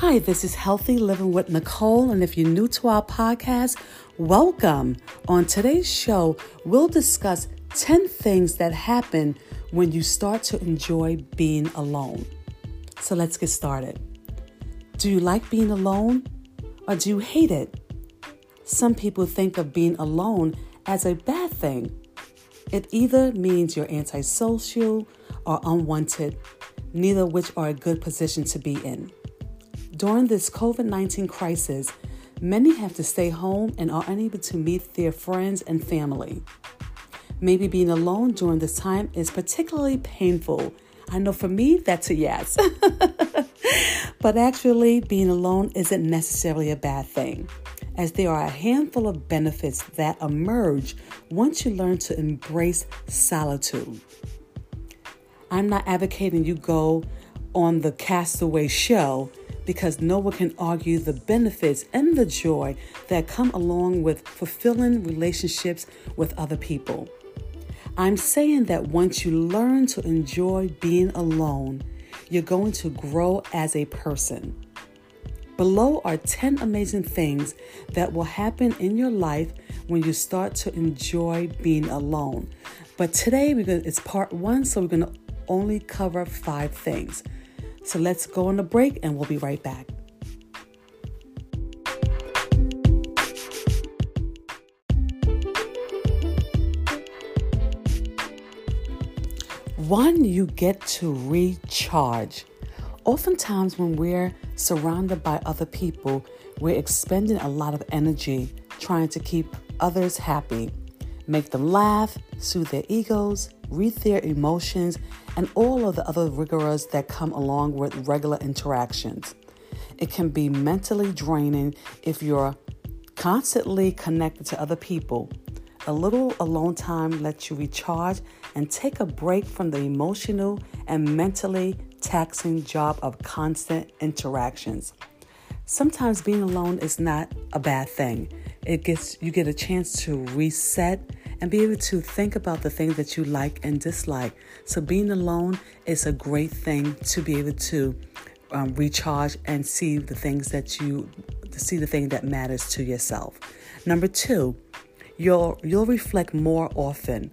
Hi, this is Healthy Living with Nicole, and if you're new to our podcast, welcome. On today's show, we'll discuss 10 things that happen when you start to enjoy being alone. So let's get started. Do you like being alone, or do you hate it? Some people think of being alone as a bad thing. It either means you're antisocial or unwanted, neither of which are a good position to be in. During this COVID-19 crisis, many have to stay home and are unable to meet their friends and family. Maybe being alone during this time is particularly painful. I know for me, that's a yes. But actually, being alone isn't necessarily a bad thing, as there are a handful of benefits that emerge once you learn to embrace solitude. I'm not advocating you go on the Castaway show, because no one can argue the benefits and the joy that come along with fulfilling relationships with other people. I'm saying that once you learn to enjoy being alone, you're going to grow as a person. Below are 10 amazing things that will happen in your life when you start to enjoy being alone. But today it's part one, so we're going to only cover 5 things. So let's go on a break and we'll be right back. One, you get to recharge. Oftentimes when we're surrounded by other people, we're expending a lot of energy trying to keep others happy, make them laugh, soothe their egos, read their emotions, and all of the other rigors that come along with regular interactions. It can be mentally draining if you're constantly connected to other people. A little alone time lets you recharge and take a break from the emotional and mentally taxing job of constant interactions. Sometimes being alone is not a bad thing. You get a chance to reset and be able to think about the things that you like and dislike. So being alone is a great thing to be able to recharge and see the thing that matters to yourself. Number 2, you'll reflect more often.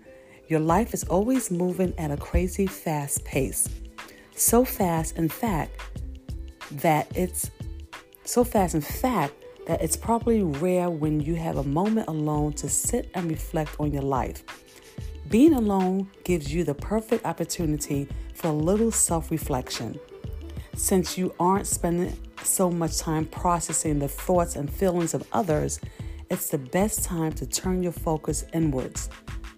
Your life is always moving at a crazy fast pace. So fast in fact that it's probably rare when you have a moment alone to sit and reflect on your life. Being alone gives you the perfect opportunity for a little self-reflection. Since you aren't spending so much time processing the thoughts and feelings of others, it's the best time to turn your focus inwards.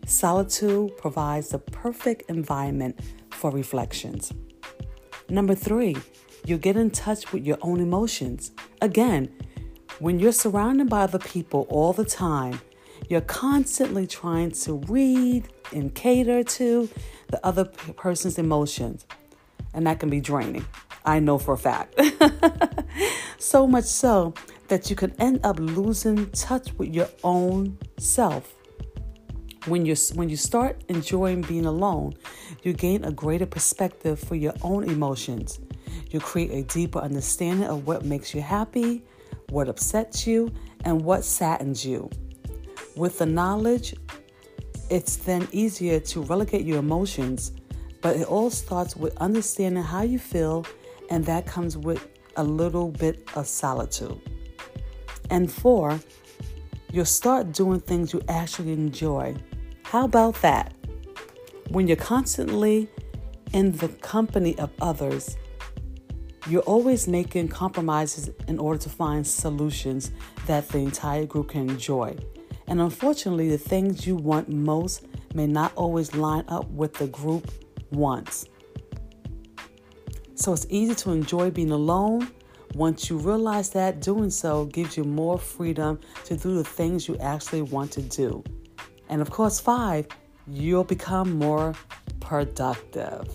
Solitude provides the perfect environment for reflections. Number 3, you get in touch with your own emotions. Again, when you're surrounded by other people all the time, you're constantly trying to read and cater to the other person's emotions. And that can be draining. I know for a fact. So much so that you could end up losing touch with your own self. When you start enjoying being alone, you gain a greater perspective for your own emotions. You create a deeper understanding of what makes you happy, what upsets you, and what saddens you. With the knowledge, it's then easier to relegate your emotions, but it all starts with understanding how you feel, and that comes with a little bit of solitude. And 4, you'll start doing things you actually enjoy. How about that? When you're constantly in the company of others, you're always making compromises in order to find solutions that the entire group can enjoy. And unfortunately, the things you want most may not always line up with the group wants. So it's easy to enjoy being alone once you realize that doing so gives you more freedom to do the things you actually want to do. And of course, 5, you'll become more productive.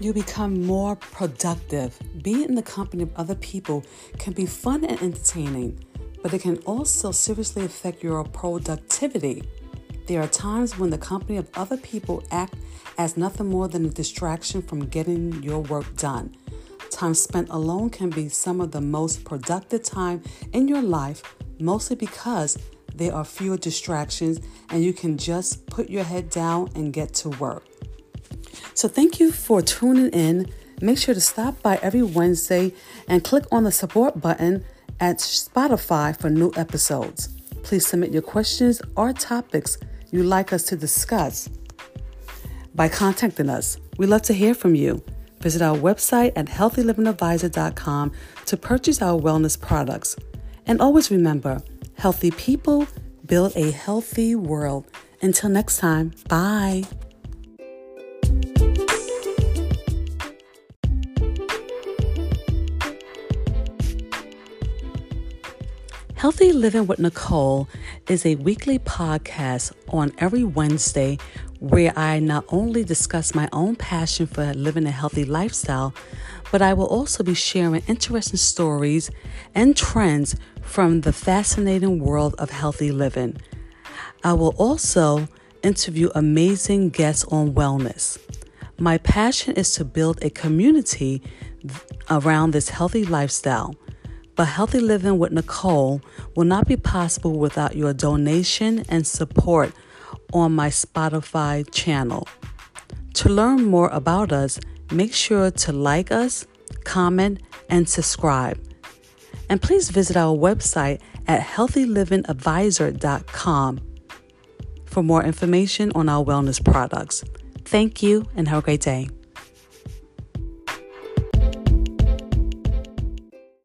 You become more productive. Being in the company of other people can be fun and entertaining, but it can also seriously affect your productivity. There are times when the company of other people act as nothing more than a distraction from getting your work done. Time spent alone can be some of the most productive time in your life, mostly because there are fewer distractions and you can just put your head down and get to work. So thank you for tuning in. Make sure to stop by every Wednesday and click on the support button at Spotify for new episodes. Please submit your questions or topics you'd like us to discuss by contacting us. We love to hear from you. Visit our website at HealthyLivingAdvisor.com to purchase our wellness products. And always remember, healthy people build a healthy world. Until next time, bye. Healthy Living with Nicole is a weekly podcast on every Wednesday where I not only discuss my own passion for living a healthy lifestyle, but I will also be sharing interesting stories and trends from the fascinating world of healthy living. I will also interview amazing guests on wellness. My passion is to build a community around this healthy lifestyle. But Healthy Living with Nicole will not be possible without your donation and support on my Spotify channel. To learn more about us, make sure to like us, comment, and subscribe. And please visit our website at HealthyLivingAdvisor.com for more information on our wellness products. Thank you and have a great day.